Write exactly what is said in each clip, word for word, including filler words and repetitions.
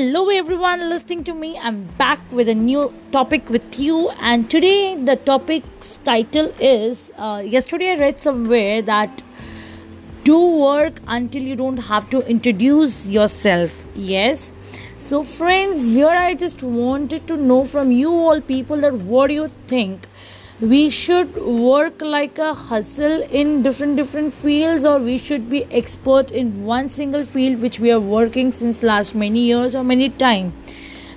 Hello everyone listening to me, I'm back with a new topic with you, and today the topic's title is uh, yesterday I read somewhere that do work until you don't have to introduce yourself. Yes, so friends, here I just wanted to know from you all people that what do you think? We should work like a hustle in different different fields, or we should be expert in one single field which we are working since last many years or many time.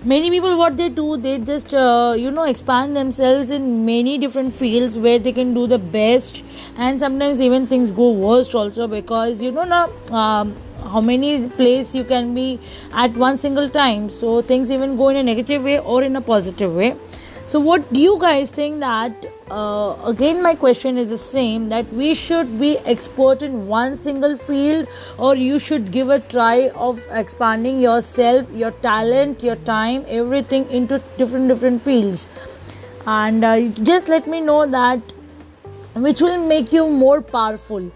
Many people, what they do, they just uh, you know expand themselves in many different fields where they can do the best, and sometimes even things go worst also, because you know now um, how many places you can be at one single time, so things even go in a negative way or in a positive way. So what do you guys think that uh, again my question is the same, that we should be expert in one single field, or you should give a try of expanding yourself, your talent, your time, everything into different different fields? And uh, just let me know that which will make you more powerful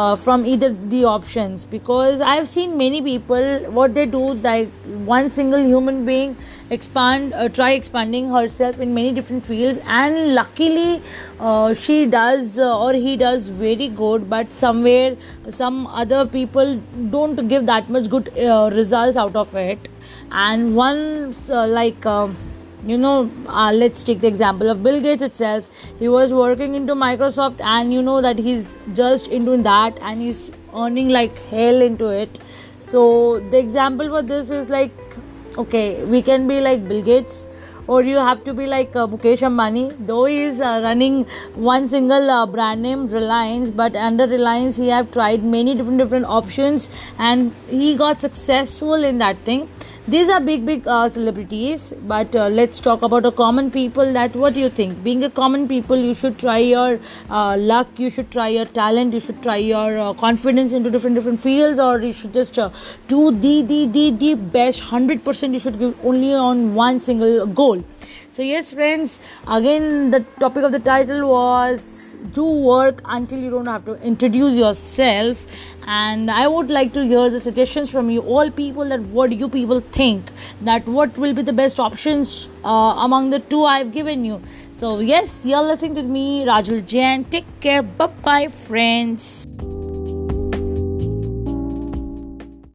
Uh, from either the options, because I have seen many people what they do, like one single human being expand uh, try expanding herself in many different fields, and luckily uh, she does uh, or he does very good, but somewhere some other people don't give that much good uh, results out of it. And one uh, like uh, you know uh, let's take the example of Bill Gates itself. He was working into Microsoft, and you know that he's just into that and he's earning like hell into it. So the example for this is like, okay, we can be like Bill Gates, or you have to be like uh, Mukesh Ambani, though he is uh, running one single uh, brand name Reliance, but under Reliance he have tried many different different options and he got successful in that thing. These are big big uh, celebrities, but uh, let's talk about a common people, that what do you think? Being a common people, you should try your uh, luck, you should try your talent, you should try your uh, confidence into different different fields, or you should just uh, do the, the, the, the best one hundred percent you should give only on one single goal. So yes friends, again the topic of the title was do work until you don't have to introduce yourself, and I would like to hear the suggestions from you all people, that what do you people think, that what will be the best options uh, among the two I've given you. So yes, you're listening to me, Rajul Jain. Take care, bye bye friends.